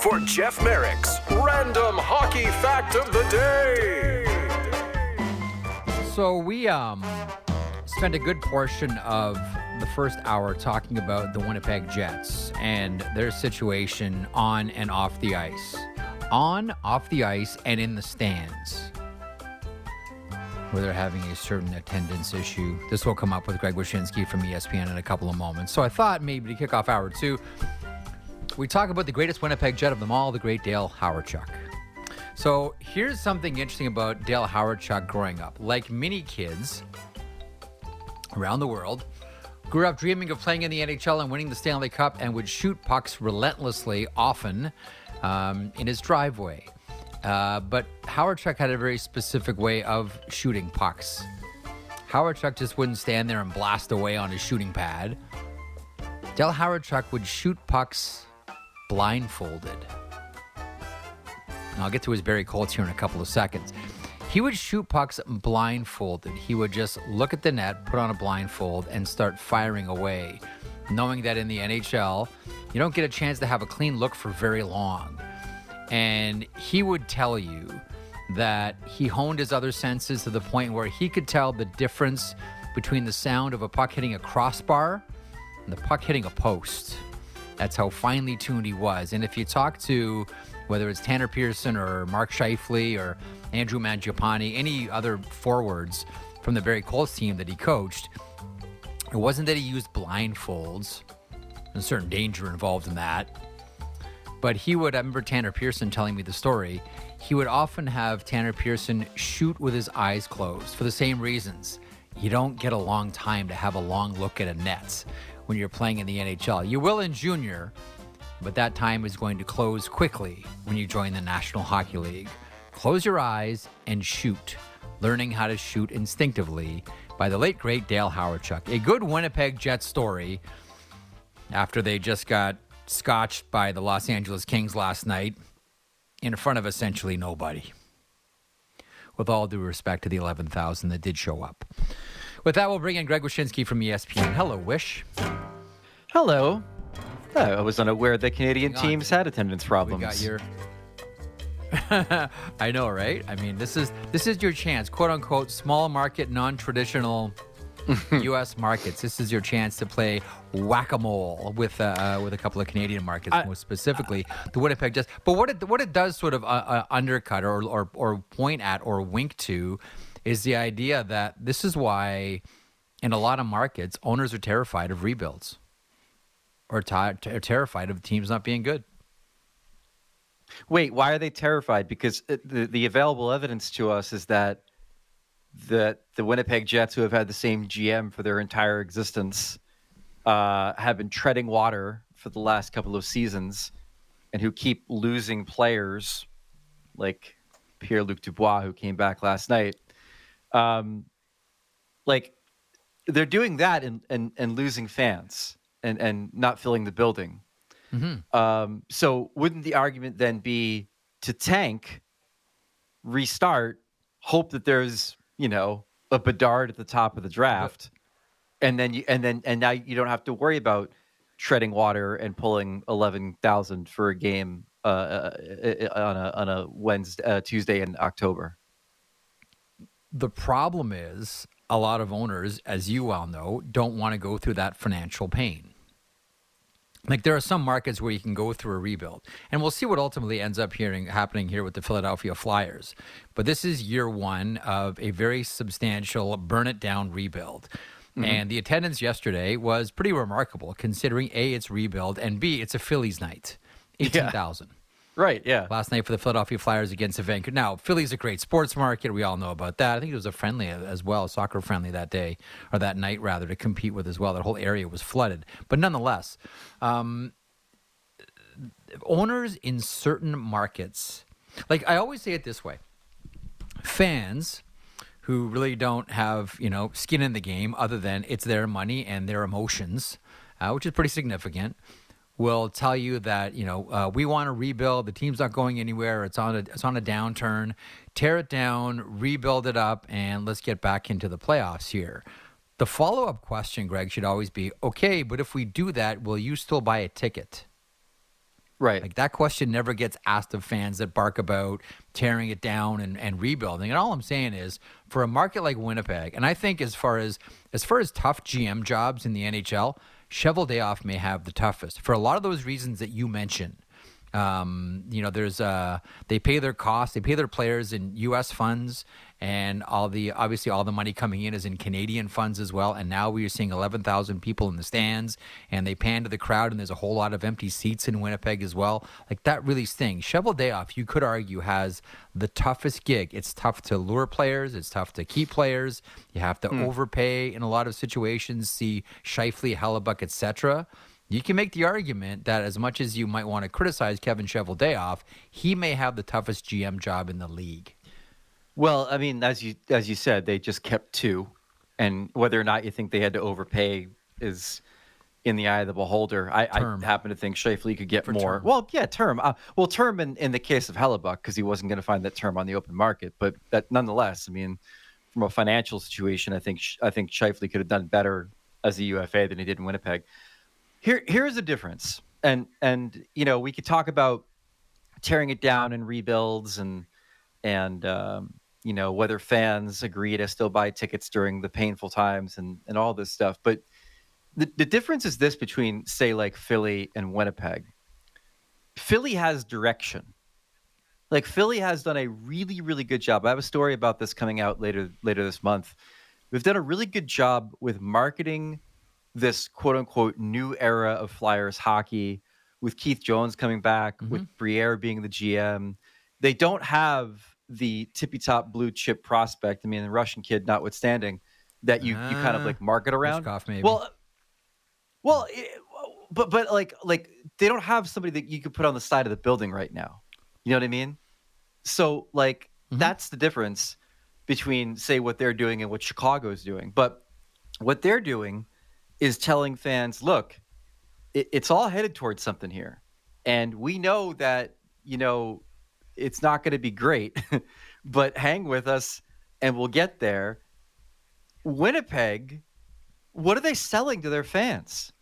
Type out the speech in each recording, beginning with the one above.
for Jeff Merrick's Random Hockey Fact of the Day. So we spent a good portion of the first hour talking about the Winnipeg Jets and their situation on and off the ice. On, off the ice, and in the stands, where they're having a certain attendance issue. This will come up with Greg Wyshynski from ESPN in a couple of moments. So I thought maybe to kick off hour two, we talk about the greatest Winnipeg Jet of them all, the great Dale Hawerchuk. So here's something interesting about Dale Hawerchuk growing up. Like many kids around the world, grew up dreaming of playing in the NHL and winning the Stanley Cup, and would shoot pucks relentlessly, often in his driveway. But Hawerchuk had a very specific way of shooting pucks. Hawerchuk just wouldn't stand there and blast away on his shooting pad. Dale Hawerchuk would shoot pucks blindfolded. And I'll get to his Barry Colts here in a couple of seconds. He would shoot pucks blindfolded. He would just look at the net, put on a blindfold, and start firing away, knowing that in the NHL, you don't get a chance to have a clean look for very long. And he would tell you that he honed his other senses to the point where he could tell the difference between the sound of a puck hitting a crossbar and the puck hitting a post. That's how finely tuned he was. And if you talk to, whether it's Tanner Pearson or Mark Scheifele or Andrew Mangiapane, any other forwards from the Barry Colts team that he coached, it wasn't that he used blindfolds, there's a certain danger involved in that. But he would, I remember Tanner Pearson telling me the story, he would often have Tanner Pearson shoot with his eyes closed for the same reasons. You don't get a long time to have a long look at a net when you're playing in the NHL. You will in junior, but that time is going to close quickly when you join the National Hockey League. Close your eyes and shoot, learning how to shoot instinctively by the late, great Dale Hawerchuk. A good Winnipeg Jets story after they just got scotched by the Los Angeles Kings last night in front of essentially nobody. With all due respect to the 11,000 that did show up. With that, we'll bring in Greg Wyshynski from ESPN. Hello, Wish. Hello. Oh, I was unaware that Canadian teams had attendance problems. We got your... I know, right? I mean, this is your chance, quote-unquote, small market, non-traditional... U.S. markets. This is your chance to play whack-a-mole with a couple of Canadian markets, most specifically the Winnipeg Jets. But what it does sort of undercut or point at or wink to is the idea that this is why, in a lot of markets, owners are terrified of rebuilds or terrified of teams not being good. Wait, why are they terrified? Because the available evidence to us is that the Winnipeg Jets, who have had the same GM for their entire existence, have been treading water for the last couple of seasons, and who keep losing players like Pierre-Luc Dubois, who came back last night. Like, they're doing that and losing fans and not filling the building. Mm-hmm. So wouldn't the argument then be to tank, restart, hope that there's a Bedard at the top of the draft, and now you don't have to worry about treading water and pulling 11,000 for a game on a Tuesday in October. The problem is a lot of owners, as you well know, don't want to go through that financial pain. Like, there are some markets where you can go through a rebuild, and we'll see what ultimately ends up happening here with the Philadelphia Flyers. But this is year one of a very substantial burn-it-down rebuild. Mm-hmm. And the attendance yesterday was pretty remarkable, considering, A, it's rebuild, and B, it's a Phillies night, 18,000. Yeah. Right, yeah. Last night for the Philadelphia Flyers against the Vancouver. Now, Philly's a great sports market. We all know about that. I think it was a friendly as well, a soccer friendly that day, or that night rather, to compete with as well. That whole area was flooded. But nonetheless, owners in certain markets, like I always say it this way, fans who really don't have, skin in the game other than it's their money and their emotions, which is pretty significant, will tell you that, we want to rebuild. The team's not going anywhere. It's on a downturn. Tear it down, rebuild it up, and let's get back into the playoffs here. The follow-up question, Greg, should always be, okay, but if we do that, will you still buy a ticket? Right. Like that question never gets asked of fans that bark about tearing it down and rebuilding. And all I'm saying is for a market like Winnipeg, and I think as far as tough GM jobs in the NHL, Cheveldayoff may have the toughest for a lot of those reasons that you mentioned. They pay their costs, they pay their players in U.S. funds, and all the money coming in is in Canadian funds as well. And now we are seeing 11,000 people in the stands, and they pan to the crowd, and there's a whole lot of empty seats in Winnipeg as well. Like that really stings. Cheveldayoff, you could argue, has the toughest gig. It's tough to lure players. It's tough to keep players. You have to overpay in a lot of situations. See Scheifele, Hellebuck, etc. You can make the argument that as much as you might want to criticize Kevin Cheveldayoff, he may have the toughest GM job in the league. Well, I mean, as you said, they just kept two, and whether or not you think they had to overpay is in the eye of the beholder. I happen to think Scheifele could get more. Term. Well, yeah, term. Term in the case of Hellebuck, because he wasn't going to find that term on the open market. But that, nonetheless, I mean, from a financial situation, I think Scheifele could have done better as a UFA than he did in Winnipeg. Here's the difference, and you know, we could talk about tearing it down and rebuilds, and whether fans agree to still buy tickets during the painful times and all this stuff. But the difference is this between, say, like Philly and Winnipeg. Philly has direction. Like Philly has done a really, really good job. I have a story about this coming out later this month. We've done a really good job with marketing this quote-unquote new era of Flyers hockey, with Keith Jones coming back, with Briere being the GM. They don't have the tippy-top blue-chip prospect, I mean, the Russian kid notwithstanding, that you kind of like market around. Off maybe. Well, but like they don't have somebody that you could put on the side of the building right now. You know what I mean? So like that's the difference between, say, what they're doing and what Chicago's doing. But what they're doing is telling fans, look, it's all headed towards something here. And we know that, you know, it's not going to be great, but hang with us and we'll get there. Winnipeg, what are they selling to their fans?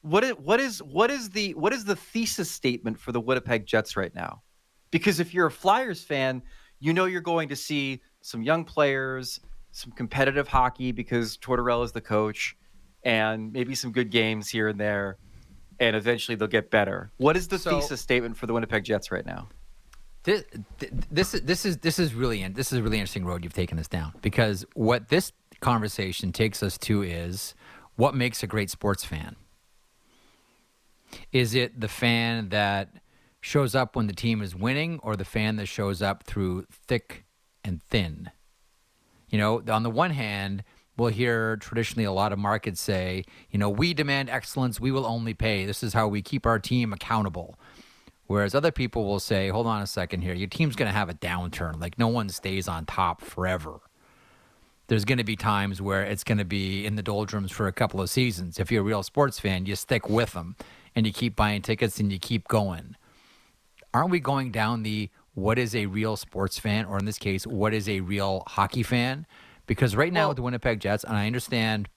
What is the thesis statement for the Winnipeg Jets right now? Because if you're a Flyers fan, you know you're going to see some young players, some competitive hockey because Tortorella is the coach, and maybe some good games here and there, and eventually they'll get better. What is the thesis statement for the Winnipeg Jets right now? This is really interesting road you've taken us down, because what this conversation takes us to is what makes a great sports fan. Is it the fan that shows up when the team is winning, or the fan that shows up through thick and thin? You know, on the one hand, we'll hear traditionally a lot of markets say, you know, we demand excellence, we will only pay. This is how we keep our team accountable. Whereas other people will say, hold on a second here, your team's going to have a downturn. Like no one stays on top forever. There's going to be times where it's going to be in the doldrums for a couple of seasons. If you're a real sports fan, you stick with them and you keep buying tickets and you keep going. Aren't we going down the what is a real sports fan, or in this case, what is a real hockey fan? Because right now with the Winnipeg Jets, and I understand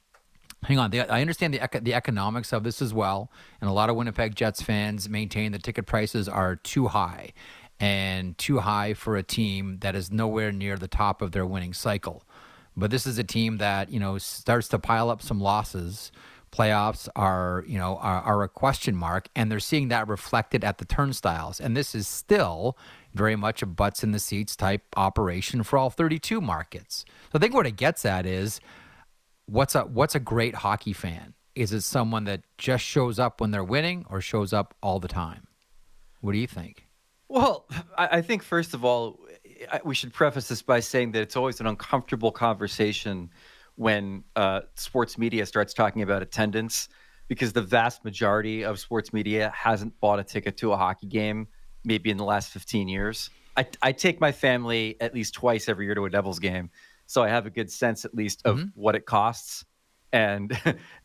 the economics of this as well, and a lot of Winnipeg Jets fans maintain that ticket prices are too high, and too high for a team that is nowhere near the top of their winning cycle. But this is a team that, you know, starts to pile up some losses. Playoffs are a question mark, and they're seeing that reflected at the turnstiles. And this is still very much a butts in the seats type operation for all 32 markets. So I think what it gets at is what's a great hockey fan? Is it someone that just shows up when they're winning, or shows up all the time? What do you think? Well, I think first of all, we should preface this by saying that it's always an uncomfortable conversation when sports media starts talking about attendance, because the vast majority of sports media hasn't bought a ticket to a hockey game maybe in the last 15 years. I take my family at least twice every year to a Devils game, so I have a good sense at least of what it costs, and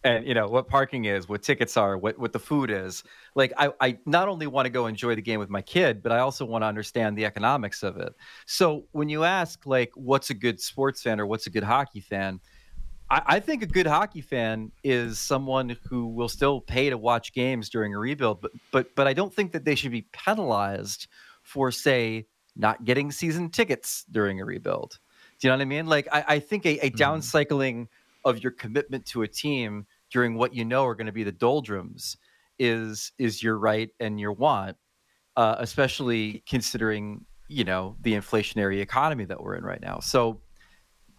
you know, what parking is, what tickets are, what the food is. Like I not only want to go enjoy the game with my kid, but I also want to understand the economics of it. So when you ask like what's a good sports fan or what's a good hockey fan, I think a good hockey fan is someone who will still pay to watch games during a rebuild, but I don't think that they should be penalized for, say, not getting season tickets during a rebuild. Do you know what I mean? Like, I think a downcycling of your commitment to a team during what you know are going to be the doldrums is your right and your want, especially considering, you know, the inflationary economy that we're in right now. So,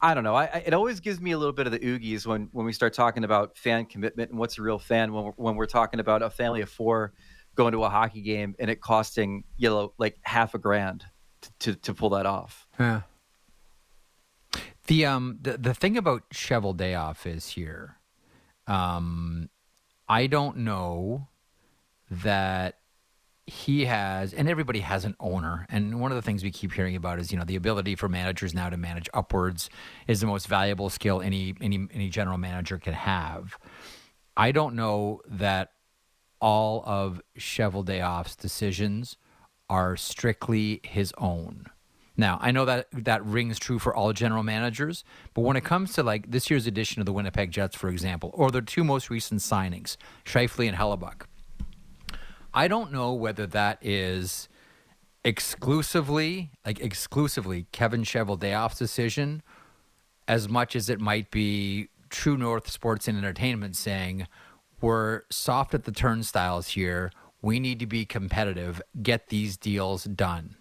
I don't know. It always gives me a little bit of the oogies when we start talking about fan commitment and what's a real fan when we're talking about a family of four going to a hockey game and it costing, you know, like $5,000 to pull that off. Yeah. The thing about Cheveldayoff is here. I don't know that he has, and everybody has an owner. And one of the things we keep hearing about is, you know, the ability for managers now to manage upwards is the most valuable skill any general manager can have. I don't know that all of Cheveldayoff's decisions are strictly his own. Now, I know that rings true for all general managers, but when it comes to, like, this year's edition of the Winnipeg Jets, for example, or their two most recent signings, Scheifele and Hellebuck, I don't know whether that is exclusively Kevin Cheveldayoff's decision as much as it might be True North Sports and Entertainment saying, we're soft at the turnstiles here. We need to be competitive. Get these deals done.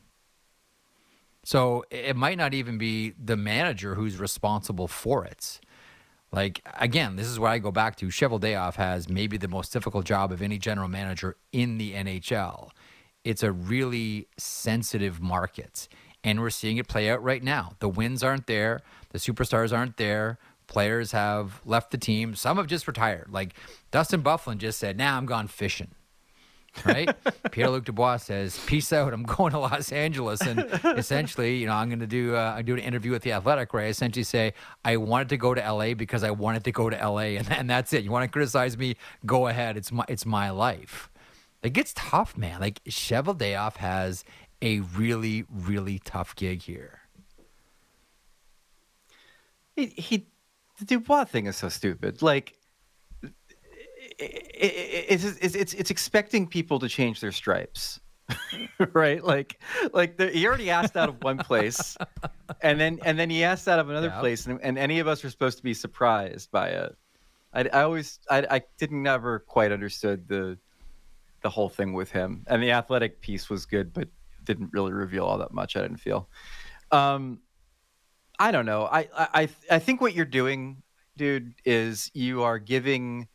So it might not even be the manager who's responsible for it. Like, again, this is where I go back to. Cheveldayoff has maybe the most difficult job of any general manager in the NHL. It's a really sensitive market, and we're seeing it play out right now. The wins aren't there. The superstars aren't there. Players have left the team. Some have just retired. Like, Dustin Byfuglien just said, I'm gone fishing, right? Pierre-Luc Dubois says, peace out. I'm going to Los Angeles. And essentially, you know, I'm going to do an interview with The Athletic where I essentially say, I wanted to go to LA because I wanted to go to LA. And that's it. You want to criticize me? Go ahead. It's my life. It gets tough, man. Like, Cheveldayoff has a really, really tough gig here. The Dubois thing is so stupid. Like, It's expecting people to change their stripes, right? Like he already asked out of one place, and then he asked out of another place, and any of us were supposed to be surprised by it. I didn't ever quite understood the whole thing with him, and the Athletic piece was good, but didn't really reveal all that much. I didn't feel. I don't know. I think what you're doing, dude, is you are giving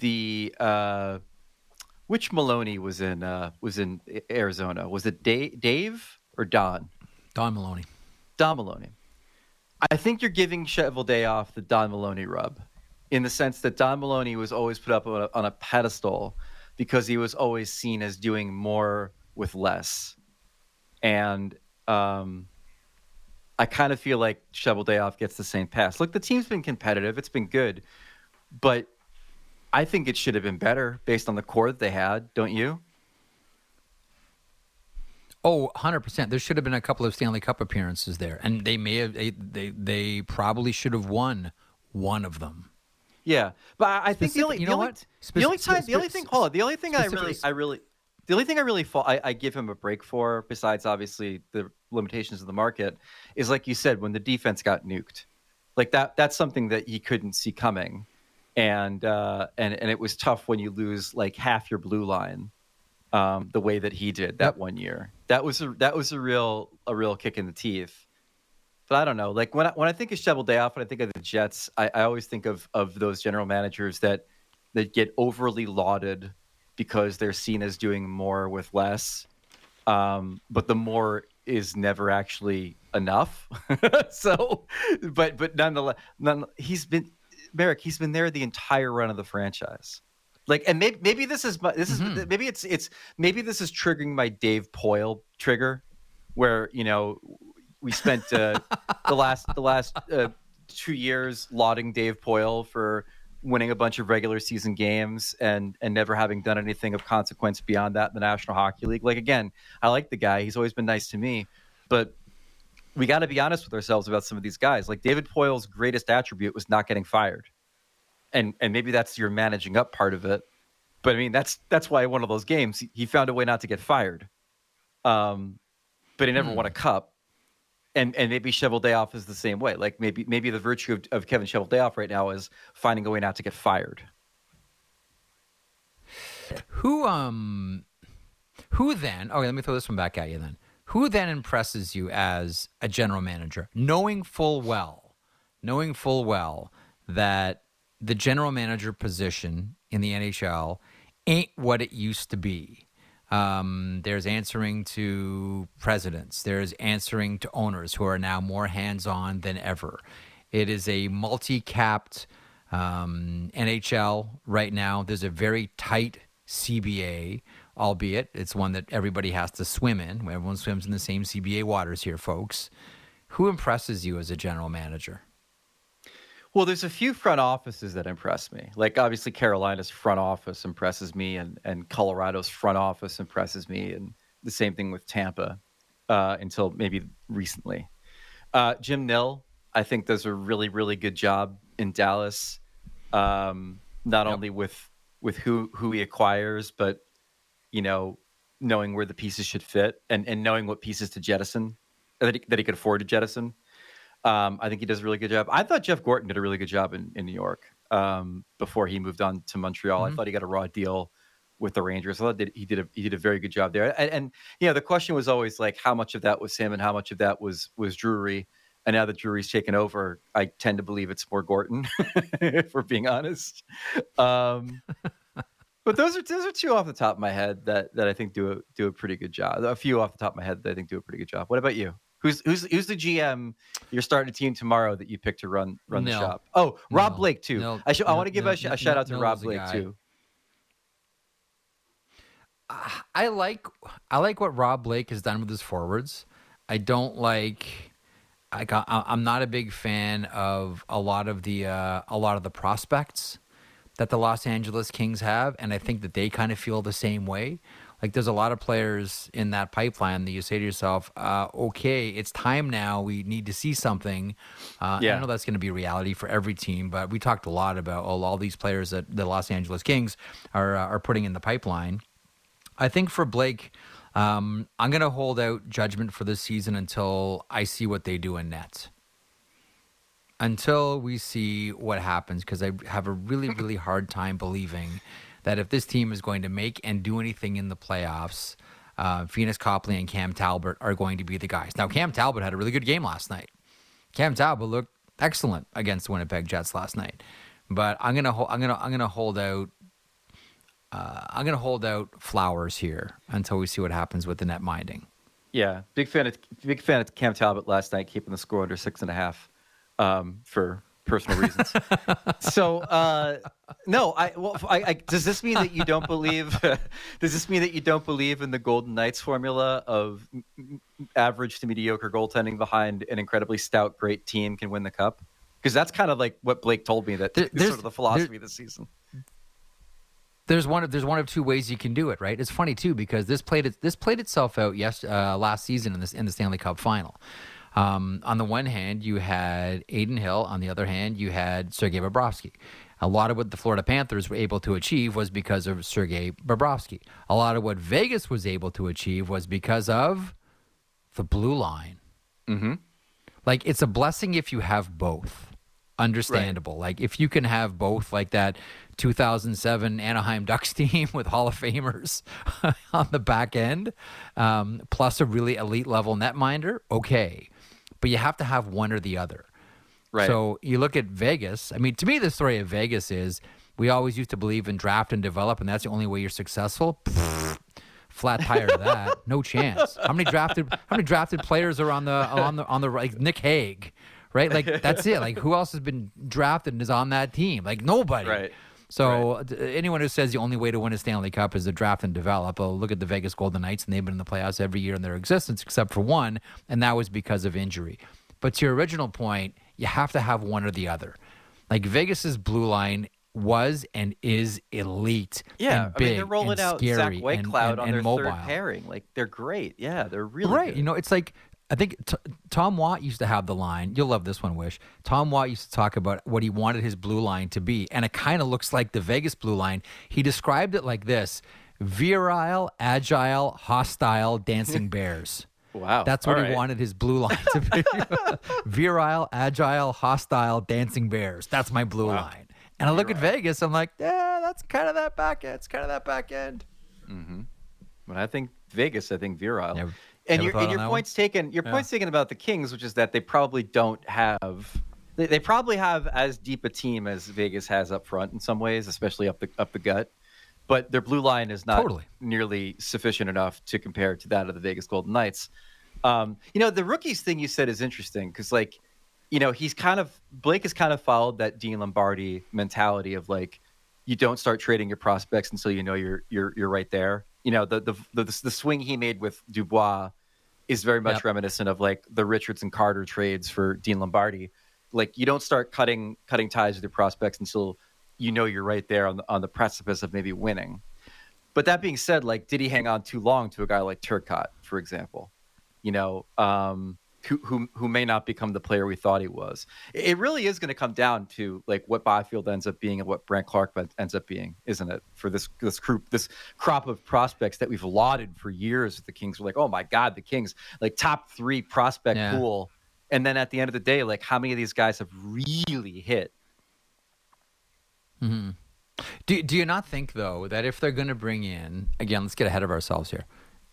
the which Maloney was in Arizona? Was it Dave or Don? Don Maloney. Don Maloney. I think you're giving Cheveldayoff the Don Maloney rub, in the sense that Don Maloney was always put up on a pedestal because he was always seen as doing more with less. And I kind of feel like Cheveldayoff gets the same pass. Look, the team's been competitive. It's been good. But I think it should have been better based on the core that they had, don't you? Oh, 100%. There should have been a couple of Stanley Cup appearances there, and they may have they probably should have won one of them. Yeah, but I think the only thing I really give him a break for, besides obviously the limitations of the market, is, like you said, when the defense got nuked. Like, that's something that he couldn't see coming. And it was tough when you lose like half your blue line, the way that he did that 1 year. That was a real kick in the teeth. But I don't know. Like, when I think of Cheveldayoff and I think of the Jets, I always think of those general managers that get overly lauded because they're seen as doing more with less. But the more is never actually enough. So, but nonetheless, he's been there the entire run of the franchise. Like, and maybe this is triggering my Dave Poile trigger, where, you know, we spent the last 2 years lauding Dave Poile for winning a bunch of regular season games and never having done anything of consequence beyond that in the National Hockey League. Like, again, I like the guy. He's always been nice to me, but we got to be honest with ourselves about some of these guys. Like David Poile's greatest attribute was not getting fired. And maybe that's your managing up part of it. But I mean, that's why one of those games, he found a way not to get fired. But he never won a cup. And maybe Cheveldayoff is the same way. Like maybe the virtue of Kevin Cheveldayoff right now is finding a way not to get fired. Who then, okay, let me throw this one back at you then. Who then impresses you as a general manager, knowing full well that the general manager position in the NHL ain't what it used to be? There's answering to presidents. There's answering to owners who are now more hands-on than ever. It is a multi-capped NHL right now. There's a very tight CBA, albeit it's one that everybody has to swim in. Everyone swims in the same CBA waters here, folks. Who impresses you as a general manager? Well, there's a few front offices that impress me. Like, obviously, Carolina's front office impresses me, and Colorado's front office impresses me, and the same thing with Tampa until maybe recently. Jim Nill, I think, does a really, really good job in Dallas, not only with who he acquires, but, you know, knowing where the pieces should fit and knowing what pieces to jettison, that he could afford to jettison. I think he does a really good job. I thought Jeff Gorton did a really good job in New York before he moved on to Montreal. Mm-hmm. I thought he got a raw deal with the Rangers. I thought he did a very good job there. And you know, the question was always like, how much of that was him and how much of that was Drury? And now that Drury's taken over, I tend to believe it's more Gorton, if we're being honest. But those are two off the top of my head that I think do a pretty good job. A few off the top of my head that I think do a pretty good job. What about you? Who's the GM you're starting a team tomorrow that you picked to run the shop? Oh, Rob Blake too. I want to give a shout out to Rob Blake too. I like what Rob Blake has done with his forwards. I don't like. I'm not a big fan of a lot of the prospects that the Los Angeles Kings have, and I think that they kind of feel the same way. Like, there's a lot of players in that pipeline that you say to yourself, okay, it's time now. We need to see something. I know that's going to be reality for every team, but we talked a lot about all these players that the Los Angeles Kings are putting in the pipeline. I think for Blake, I'm going to hold out judgment for this season until I see what they do in net. Until we see what happens, because I have a really, really hard time believing that if this team is going to make and do anything in the playoffs, Venus Copley and Cam Talbot are going to be the guys. Now, Cam Talbot had a really good game last night. Cam Talbot looked excellent against the Winnipeg Jets last night. But I'm gonna hold out Flowers here until we see what happens with the net minding. Yeah, big fan of Cam Talbot last night, keeping the score under 6.5 for personal reasons. So does this mean that you don't believe? Does this mean that you don't believe in the Golden Knights formula of average to mediocre goaltending behind an incredibly stout great team can win the cup? Because that's kind of like what Blake told me that is sort of the philosophy this season. There's one of two ways you can do it, right? It's funny too because this played itself out last season in the Stanley Cup final. On the one hand, you had Adin Hill. On the other hand, you had Sergei Bobrovsky. A lot of what the Florida Panthers were able to achieve was because of Sergei Bobrovsky. A lot of what Vegas was able to achieve was because of the blue line. Mm-hmm. Like, it's a blessing if you have both. Understandable. Right. Like, if you can have both, like that 2007 Anaheim Ducks team with Hall of Famers on the back end, plus a really elite level netminder, okay. But you have to have one or the other. Right. So you look at Vegas. I mean, to me, the story of Vegas is we always used to believe in draft and develop, and that's the only way you're successful. Pfft, flat tire to that. No chance. How many drafted players are on the like Nick Hague, right? Like, that's it. Like, who else has been drafted and is on that team? Like, nobody. Right. So anyone who says the only way to win a Stanley Cup is to draft and develop, well, look at the Vegas Golden Knights, and they've been in the playoffs every year in their existence except for one, and that was because of injury. But to your original point, you have to have one or the other. Like, Vegas's blue line was and is elite. Yeah, and big, I mean, they're rolling out Zach Whitecloud on their mobile third pairing. Like, they're great. Yeah, they're really good. You know, it's like I think Tom Watt used to have the line. You'll love this one, Wish. Tom Watt used to talk about what he wanted his blue line to be, and it kind of looks like the Vegas blue line. He described it like this: virile, agile, hostile, dancing bears. Wow. That's what he wanted his blue line to be. Virile, agile, hostile, dancing bears. That's my blue line. And I look at Vegas, I'm like, yeah, that's kind of that back end. It's kind of that back end. Mm-hmm. But I think Vegas, I think virile. Yeah. And your point's taken. Your point's taken about the Kings, which is that they probably don't have. They probably have as deep a team as Vegas has up front in some ways, especially up the gut. But their blue line is not nearly sufficient enough to compare to that of the Vegas Golden Knights. You know, the rookies thing you said is interesting because, like, you know, Blake has kind of followed that Dean Lombardi mentality of like, you don't start trading your prospects until you know you're right there. You know, the swing he made with Dubois is very much reminiscent of like the Richards and Carter trades for Dean Lombardi. Like, you don't start cutting ties with your prospects until you know you're right there on the precipice of maybe winning. But that being said, like, did he hang on too long to a guy like Turcotte, for example? You know, who may not become the player we thought he was. It really is going to come down to like what Byfield ends up being and what Brent Clark ends up being, isn't it? For this crop of prospects that we've lauded for years with the Kings. We're like, oh my God, the Kings, like top three prospect pool. And then at the end of the day, like, how many of these guys have really hit? Mm-hmm. Do you not think, though, that if they're going to bring in, again, let's get ahead of ourselves here,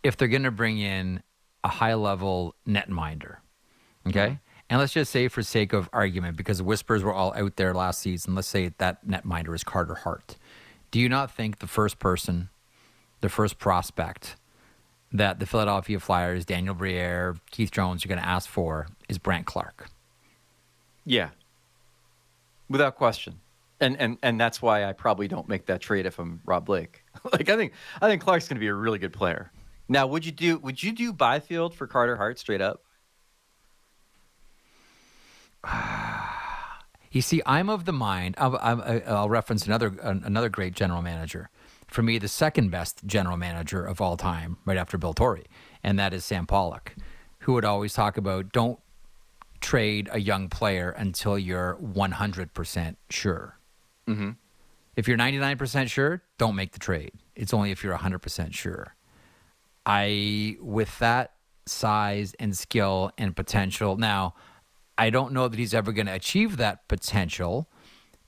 if they're going to bring in a high-level netminder, okay? Mm-hmm. And let's just say, for sake of argument, because the whispers were all out there last season, let's say that netminder is Carter Hart. Do you not think the first person, the first prospect that the Philadelphia Flyers, Daniel Briere, Keith Jones are going to ask for is Brant Clark? Yeah. Without question. And that's why I probably don't make that trade if I'm Rob Blake. Like, I think Clark's going to be a really good player. Now, would you do Byfield for Carter Hart straight up? You see, I'm of the mind. I'll reference another great general manager. For me, the second best general manager of all time, right after Bill Torrey, and that is Sam Pollock, who would always talk about don't trade a young player until you're 100% sure. Mm-hmm. If you're 99% sure, don't make the trade. It's only if you're 100% sure. With that size and skill and potential, now, I don't know that he's ever going to achieve that potential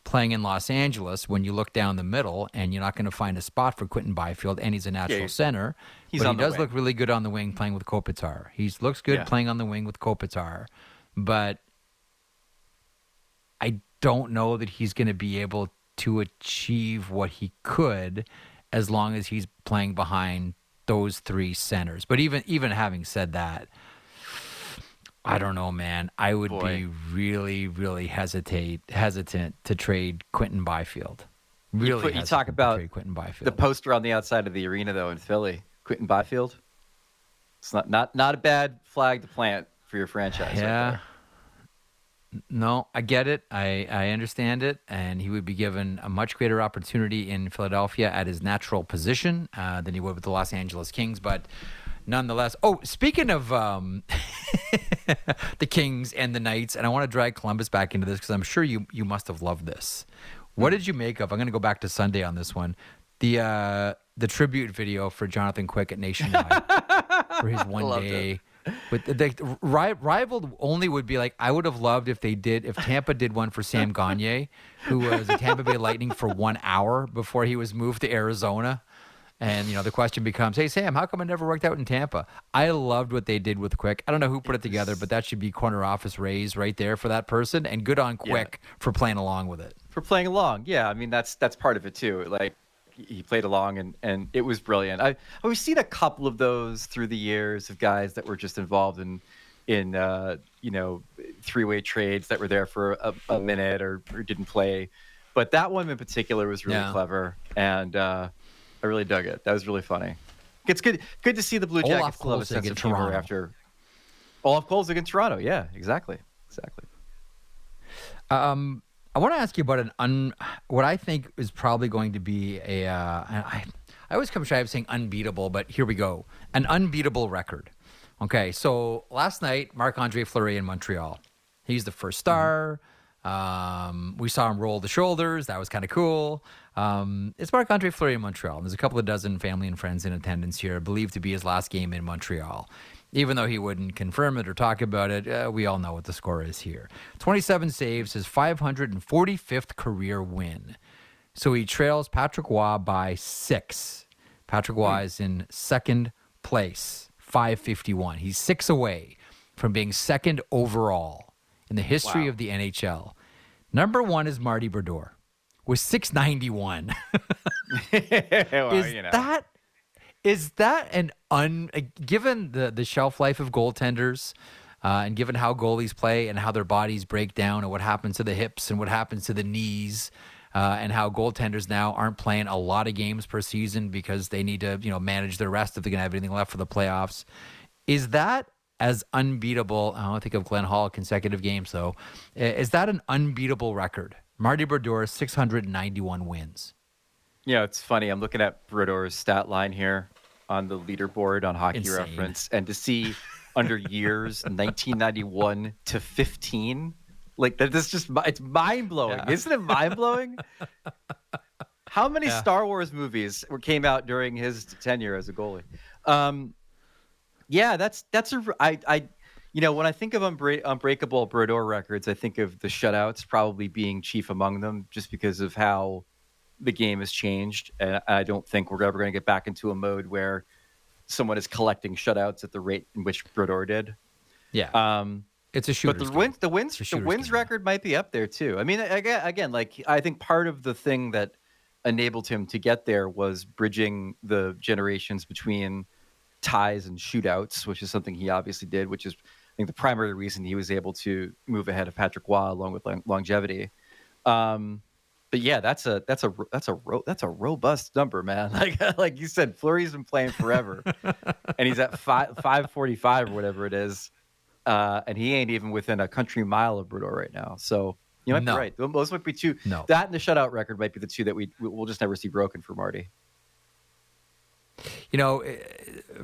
playing in Los Angeles when you look down the middle and you're not going to find a spot for Quinton Byfield, and he's a natural center. But he does look really good on the wing playing with Kopitar. He looks good playing on the wing with Kopitar. But I don't know that he's going to be able to achieve what he could as long as he's playing behind those three centers. But even having said that, I don't know, man. I would be really, really hesitant to trade Quinton Byfield. Really, you talk about Quinton Byfield. The poster on the outside of the arena, though, in Philly, Quinton Byfield. It's not a bad flag to plant for your franchise. Yeah. Right there. No, I get it. I understand it. And he would be given a much greater opportunity in Philadelphia at his natural position than he would with the Los Angeles Kings. But nonetheless, speaking of the Kings and the Knights, and I want to drag Columbus back into this because I'm sure you must have loved this. What did you make of? I'm going to go back to Sunday on this one. The tribute video for Jonathan Quick at Nationwide for his one day. But the rivaled only would be like, I would have loved if Tampa did one for Sam Gagner, who was a Tampa Bay Lightning for 1 hour before he was moved to Arizona. And, you know, the question becomes, hey, Sam, how come it never worked out in Tampa? I loved what they did with Quick. I don't know who put it together, but that should be corner office raise right there for that person. And good on Quick for playing along with it. For playing along. Yeah. I mean, that's part of it, too. Like, he played along, and it was brilliant. We've seen a couple of those through the years of guys that were just involved in you know, three-way trades that were there for a minute or didn't play. But that one in particular was really clever, and I really dug it. That was really funny. It's good to see the Blue Jackets still have a sense of humor after Olaf Kolzig in Toronto. Yeah, exactly. I want to ask you about what I think is probably going to be a I always come shy of saying unbeatable, but here we go, an unbeatable record. Okay, so last night, Marc-Andre Fleury in Montreal. He's the first star. We saw him roll the shoulders. That was kind of cool. It's Marc-Andre Fleury in Montreal. And there's a couple of dozen family and friends in attendance here, believed to be his last game in Montreal. Even though he wouldn't confirm it or talk about it, we all know what the score is here. 27 saves, his 545th career win. So he trails Patrick Waugh by 6. Patrick Waugh is in second place, 551. He's 6 away from being second overall in the history of the NHL. Number one is Marty Brodeur with 691. Given the shelf life of goaltenders and given how goalies play and how their bodies break down and what happens to the hips and what happens to the knees and how goaltenders now aren't playing a lot of games per season because they need to, you know, manage their rest if they're going to have anything left for the playoffs. Is that as unbeatable? I don't think of Glenn Hall consecutive games, though. Is that an unbeatable record? Marty Brodeur, 691 wins. Yeah, it's funny. I'm looking at Brodeur's stat line here on the leaderboard on Hockey Reference, and to see under years 1991 to 15, like that's just—it's mind blowing, isn't it? Mind blowing. How many Star Wars movies came out during his tenure as a goalie? You know, when I think of unbreakable Brodeur records, I think of the shutouts probably being chief among them, just because of how the game has changed, and I don't think we're ever going to get back into a mode where someone is collecting shutouts at the rate in which Brodeur did. Yeah, it's a shooter's game. But the wins record might be up there too. I mean, again, like I think part of the thing that enabled him to get there was bridging the generations between ties and shootouts, which is something he obviously did. Which is, I think, the primary reason he was able to move ahead of Patrick Waugh, along with longevity. But yeah, that's a robust number, man. Like you said, Fleury's been playing forever, and he's at 545 or whatever it is, and he ain't even within a country mile of Brodeur right now. So you might be right. Those might be two. No. That and the shutout record might be the two that we'll just never see broken for Marty. You know,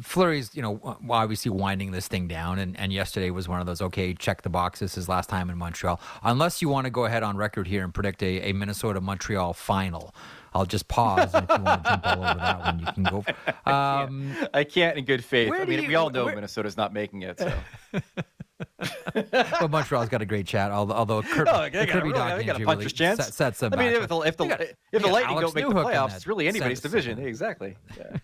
Fleury's, you know, obviously winding this thing down, and yesterday was one of those, okay, check the boxes, his last time in Montreal. Unless you want to go ahead on record here and predict a Minnesota-Montreal final. I'll just pause, and if you want to jump all over that one, you can go. I can't in good faith. I mean, we all know Minnesota's not making it, so... But Montreal's got a great chat. Although Kirby Doc really sets them back. I mean, if the Lightning don't make the playoffs, it's really anybody's division. Exactly. Yeah.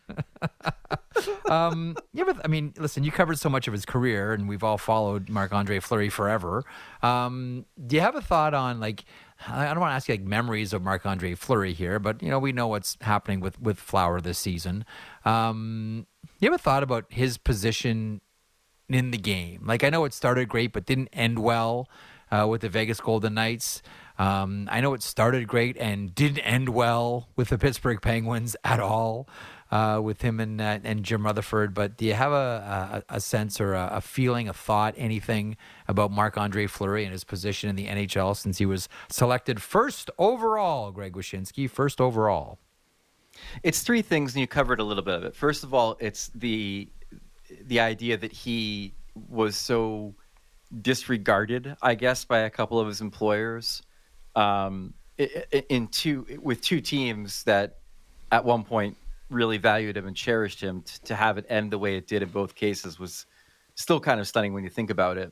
But I mean, listen, you covered so much of his career, and we've all followed Marc-Andre Fleury forever. Do you have a thought on, like, I don't want to ask you like memories of Marc-Andre Fleury here, but you know we know what's happening with Flower this season. You have a thought about his position in the game? Like, I know it started great but didn't end well with the Vegas Golden Knights. I know it started great and didn't end well with the Pittsburgh Penguins at all with him and Jim Rutherford. But do you have a sense or a feeling, a thought, anything about Marc-Andre Fleury and his position in the NHL since he was selected first overall, Greg Wyshynski, first overall? It's three things, and you covered a little bit of it. First of all, it's the idea that he was so disregarded, I guess, by a couple of his employers with two teams that at one point really valued him and cherished him, to have it end the way it did in both cases was still kind of stunning when you think about it.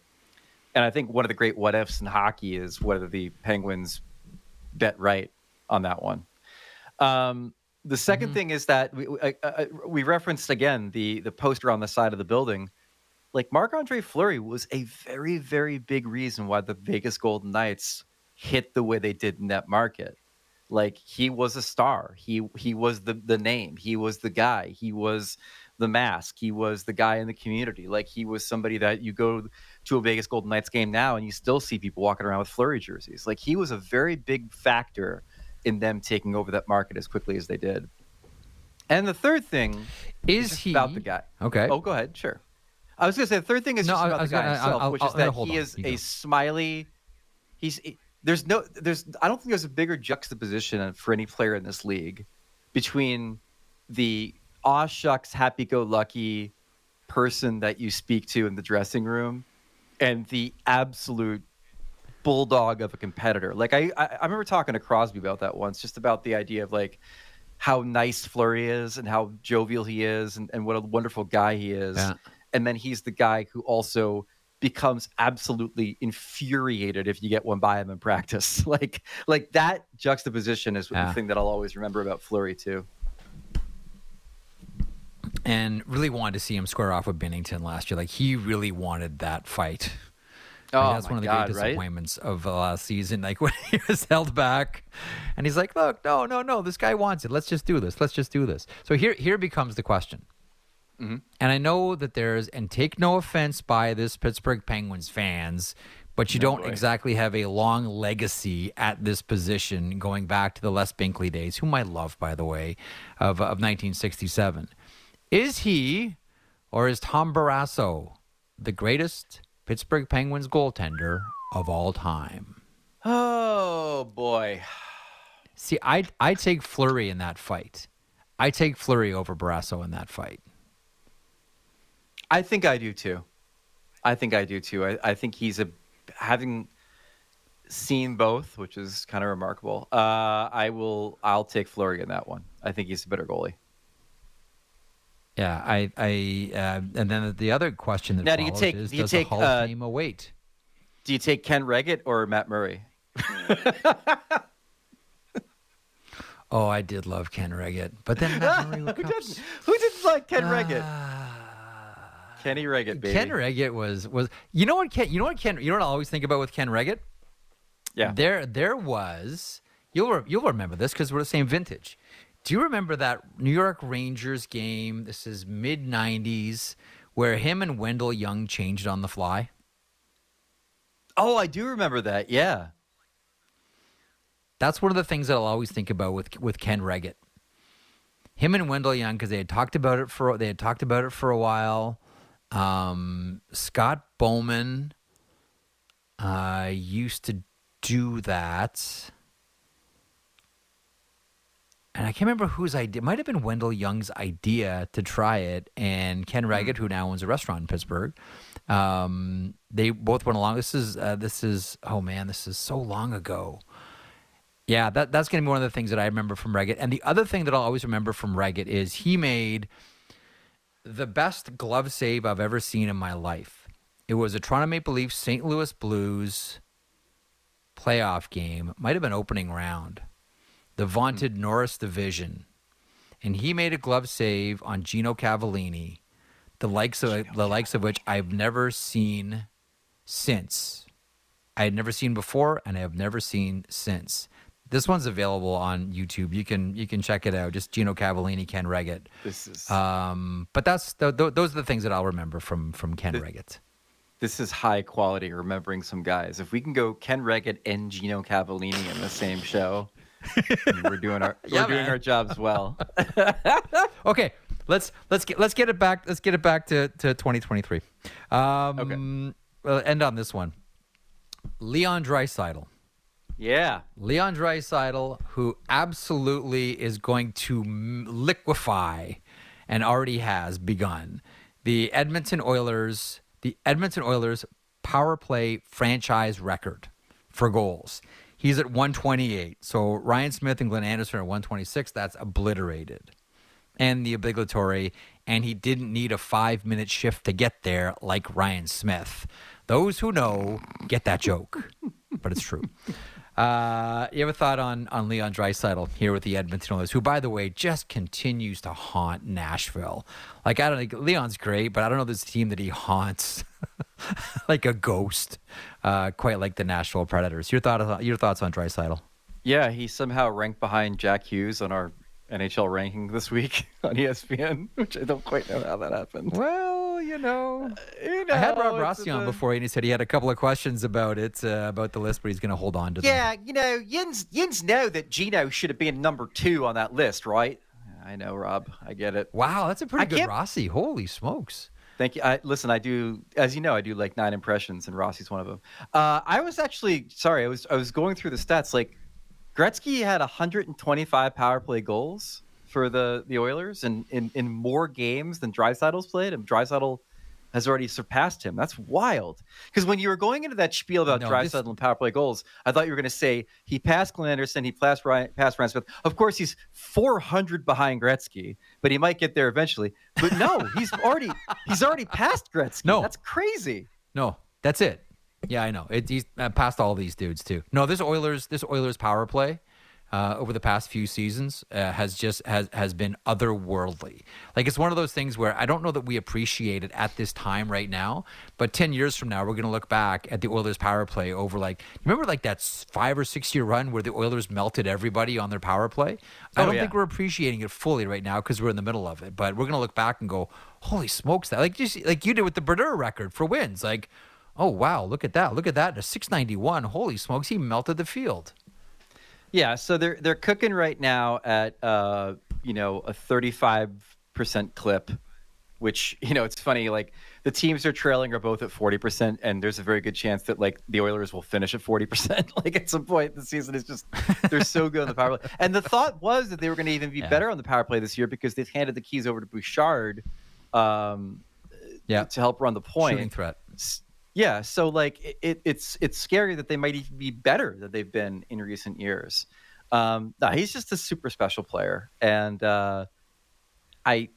And I think one of the great what ifs in hockey is whether the Penguins bet right on that one. The second thing is that we referenced again the poster on the side of the building. Like, Marc-Andre Fleury was a very, very big reason why the Vegas Golden Knights hit the way they did in that market. Like, he was a star. He was the name. He was the guy. He was the mask. He was the guy in the community. Like, he was somebody that you go to a Vegas Golden Knights game now and you still see people walking around with Fleury jerseys. Like, he was a very big factor in them taking over that market as quickly as they did. And the third thing is he about the guy. Okay. Oh, go ahead. Sure. I was going to say the third thing is that he is a smiley. I don't think there's a bigger juxtaposition for any player in this league between the aw shucks, happy go lucky person that you speak to in the dressing room and the absolute bulldog of a competitor. Like I remember talking to Crosby about that once, just about the idea of like how nice Fleury is and how jovial he is and what a wonderful guy he is. Yeah. And then he's the guy who also becomes absolutely infuriated if you get one by him in practice. Like that juxtaposition is the thing that I'll always remember about Fleury too. And really wanted to see him square off with Binnington last year. Like he really wanted that fight. Oh, that's one of the great disappointments of the last season. Like when he was held back and he's like, look, no, this guy wants it. Let's just do this. So here becomes the question. Mm-hmm. And I know that there's, and take no offense by this Pittsburgh Penguins fans, but you don't exactly have a long legacy at this position going back to the Les Binkley days, whom I love, by the way, of 1967. Is he, or is Tom Barrasso the greatest Pittsburgh Penguins goaltender of all time? Oh, boy. See, I take Fleury in that fight. I take Fleury over Barrasso in that fight. I think I do, too. I think he's having seen both, which is kind of remarkable. I'll take Fleury in that one. I think he's a better goalie. Yeah, and then the other question that now, follows is, does the Hall of Fame await? Do you take Ken Wregget or Matt Murray? Oh, I did love Ken Wregget, but then Matt Murray would come. Who didn't like Ken Wregget? Kenny Wregget, baby. Ken Wregget was you know what I always think about with Ken Wregget? Yeah, there was you'll remember this because we're the same vintage. Do you remember that New York Rangers game? This is mid-90s, where him and Wendell Young changed on the fly. Oh, I do remember that. Yeah, that's one of the things that I'll always think about with Ken Wregget. Him and Wendell Young, because they had talked about it for a while. Scott Bowman used to do that. And I can't remember whose idea. It might have been Wendell Young's idea to try it. And Ken Wregget, who now owns a restaurant in Pittsburgh, they both went along. This is so long ago. Yeah, that's going to be one of the things that I remember from Wregget. And the other thing that I'll always remember from Wregget is he made the best glove save I've ever seen in my life. It was a Toronto Maple Leafs St. Louis Blues playoff game. It might have been opening round. The vaunted Norris division, and he made a glove save on Gino Cavallini, the likes of which I've never seen since. I had never seen before, and I have never seen since. This one's available on YouTube. You can check it out. Just Gino Cavallini, Ken Wregget. This is. But that's those are the things that I'll remember from Ken Wregget. This is high quality remembering some guys. If we can go Ken Wregget and Gino Cavallini in the same show. We're doing our jobs well. Okay, let's get it back. Let's get it back to 2023. Okay. We'll end on this one. Leon Draisaitl. Yeah, Leon Draisaitl, who absolutely is going to liquefy, and already has begun, the Edmonton Oilers power play franchise record for goals. He's at 128. So Ryan Smith and Glenn Anderson are 126. That's obliterated. And the obligatory. And he didn't need a 5-minute shift to get there like Ryan Smith. Those who know get that joke. But it's true. You have a thought on Leon Draisaitl here with the Edmonton Oilers, who, by the way, just continues to haunt Nashville. Like, I don't think Leon's great, but I don't know this team that he haunts like a ghost, quite like the Nashville Predators. Your thoughts on Draisaitl? Yeah, he somehow ranked behind Jack Hughes on our NHL ranking this week on ESPN, which I don't quite know how that happened. Well, I had Rob Rossi on before, and he said he had a couple of questions about it, about the list, but he's going to hold on to them. Yeah, Yins know that Gino should have been number 2 on that list, right? I know, Rob. I get it. Wow, that's a pretty good Rossi. Holy smokes. Thank you. Listen, I do, as you know, I do like 9 impressions, and Rossi's one of them. I was going through the stats. Like, Gretzky had 125 power play goals, for the Oilers in more games than Draisaitl's played, and Draisaitl has already surpassed him. That's wild. Because when you were going into that spiel about Draisaitl and power play goals, I thought you were going to say he passed Glenn Anderson, he passed Ryan Smith. Of course, he's 400 behind Gretzky, but he might get there eventually. But no, he's already passed Gretzky. No, that's crazy. No, that's it. Yeah, I know. He's passed all these dudes too. No, this Oilers power play over the past few seasons has been otherworldly. Like, it's one of those things where I don't know that we appreciate it at this time right now, but 10 years from now, we're going to look back at the Oilers power play over, like, remember like that 5 or 6 year run where the Oilers melted everybody on their power play? I don't think we're appreciating it fully right now because we're in the middle of it, but we're going to look back and go, holy smokes, that, like, just like you did with the Brodeur record for wins. Like, oh wow, look at that, a 691, holy smokes, he melted the field. Yeah, so they're cooking right now at a 35% clip, which, you know, it's funny, like the teams they're trailing are both at 40%, and there's a very good chance that like the Oilers will finish at 40%. Like at some point the season is just, they're so good on the power play. And the thought was that they were going to even be better on the power play this year because they've handed the keys over to Bouchard, to help run the point. Shooting threat. Yeah, so like it's scary that they might even be better than they've been in recent years. He's just a super special player, and I've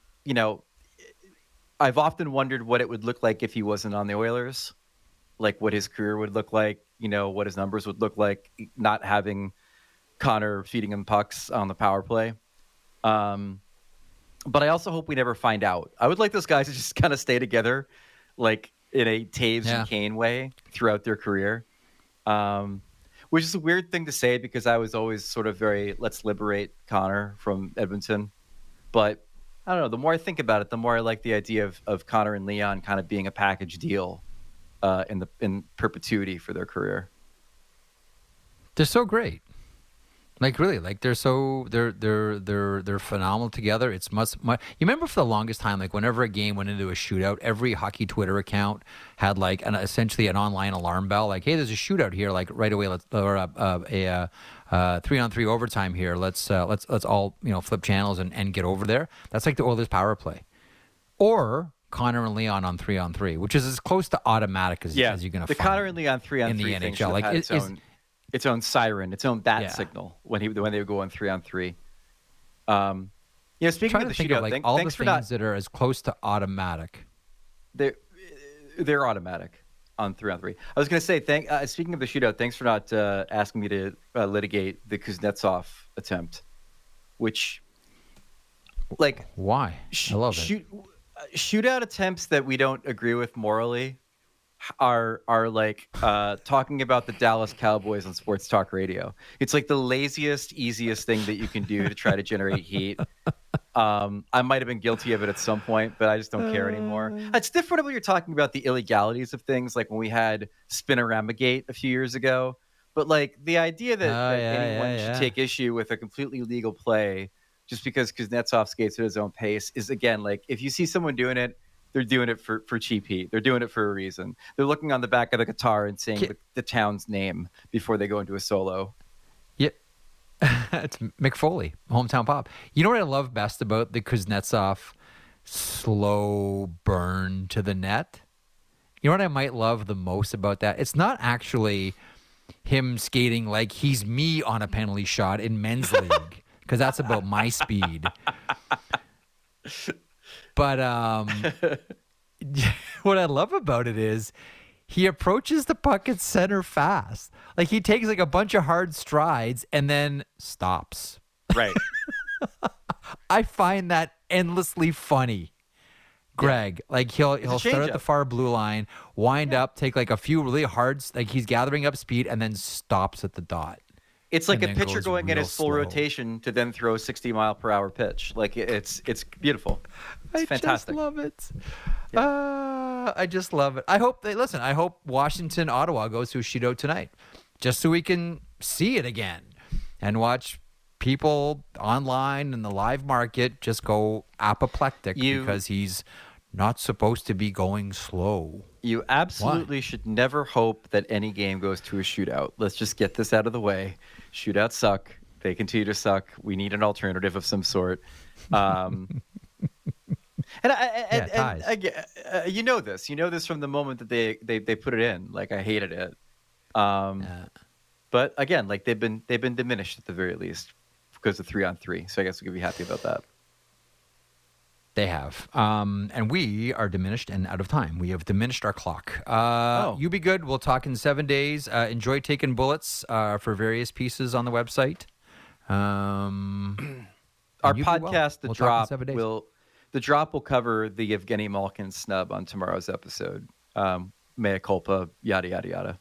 often wondered what it would look like if he wasn't on the Oilers, like what his career would look like, you know, what his numbers would look like, not having Connor feeding him pucks on the power play. But I also hope we never find out. I would like those guys to just kind of stay together, like, in a Taves and Kane way throughout their career, which is a weird thing to say because I was always sort of very, let's liberate Connor from Edmonton. But I don't know, the more I think about it, the more I like the idea of Connor and Leon kind of being a package deal in perpetuity for their career. They're so great. Like, really, like they're phenomenal together. It's much. You remember for the longest time, like whenever a game went into a shootout, every hockey Twitter account had like essentially an online alarm bell. Like, hey, there's a shootout here. Like right away, or a 3-on-3 overtime here. Let's all, you know, flip channels and get over there. That's like the Oilers power play, or Connor and Leon on 3-on-3, which is as close to automatic as you're gonna find. The Connor and Leon 3-on-3 in the NHL, like its own siren, its own bat signal when they would go on 3-on-3. Speaking of the shootout, like, all the things that are as close to automatic. They're automatic on 3-on-3. I was going to say, speaking of the shootout, thanks for not asking me to litigate the Kuznetsov attempt, which, like, why? I love it. Shootout attempts that we don't agree with morally are like talking about the Dallas Cowboys on sports talk radio. It's like the laziest, easiest thing that you can do to try to generate heat. I might have been guilty of it at some point, but I just don't care anymore. It's different when you're talking about the illegalities of things, like when we had Spinorama-gate a few years ago. But like the idea that anyone should take issue with a completely legal play just because Kuznetsov skates at his own pace is, again, like, if you see someone doing it, they're doing it for cheap heat. They're doing it for a reason. They're looking on the back of the guitar and saying the town's name before they go into a solo. Yeah. It's Mick Foley, hometown pop. You know what I love best about the Kuznetsov slow burn to the net? You know what I might love the most about that? It's not actually him skating like he's me on a penalty shot in men's league, because that's about my speed. But what I love about it is he approaches the puck at center fast. Like, he takes like a bunch of hard strides and then stops. Right. I find that endlessly funny, Greg. Yeah. Like, he'll start at the far blue line, wind up, take like a few really hard, like he's gathering up speed and then stops at the dot. It's like a pitcher going at his full rotation to then throw a 60-mile-per-hour pitch. Like, it's beautiful. It's fantastic. I just love it. Yeah. I just love it. I hope I hope Washington, Ottawa goes to a shootout tonight just so we can see it again and watch people online in the live market just go apoplectic because he's not supposed to be going slow. You absolutely should never hope that any game goes to a shootout. Let's just get this out of the way. Shootouts suck. They continue to suck. We need an alternative of some sort. And you know this from the moment that they put it in. Like, I hated it. But again, like, they've been diminished at the very least because of 3-on-3. So I guess we could be happy about that. They have. And we are diminished and out of time. We have diminished our clock. You be good. We'll talk in 7 days. Enjoy taking bullets for various pieces on the website. Our podcast, The Drop, will cover the Evgeny Malkin snub on tomorrow's episode. Mea culpa, yada, yada, yada.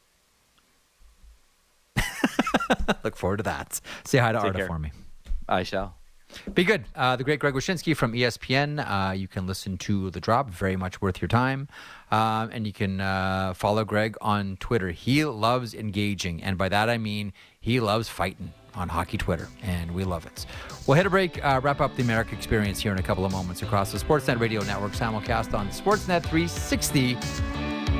Look forward to that. Say hi to Arda for me. I shall. Be good. The great Greg Wyshynski from ESPN. You can listen to The Drop. Very much worth your time. And you can follow Greg on Twitter. He loves engaging. And by that, I mean he loves fighting on hockey Twitter. And we love it. We'll hit a break, wrap up the America Experience here in a couple of moments across the Sportsnet Radio Network simulcast on Sportsnet 360.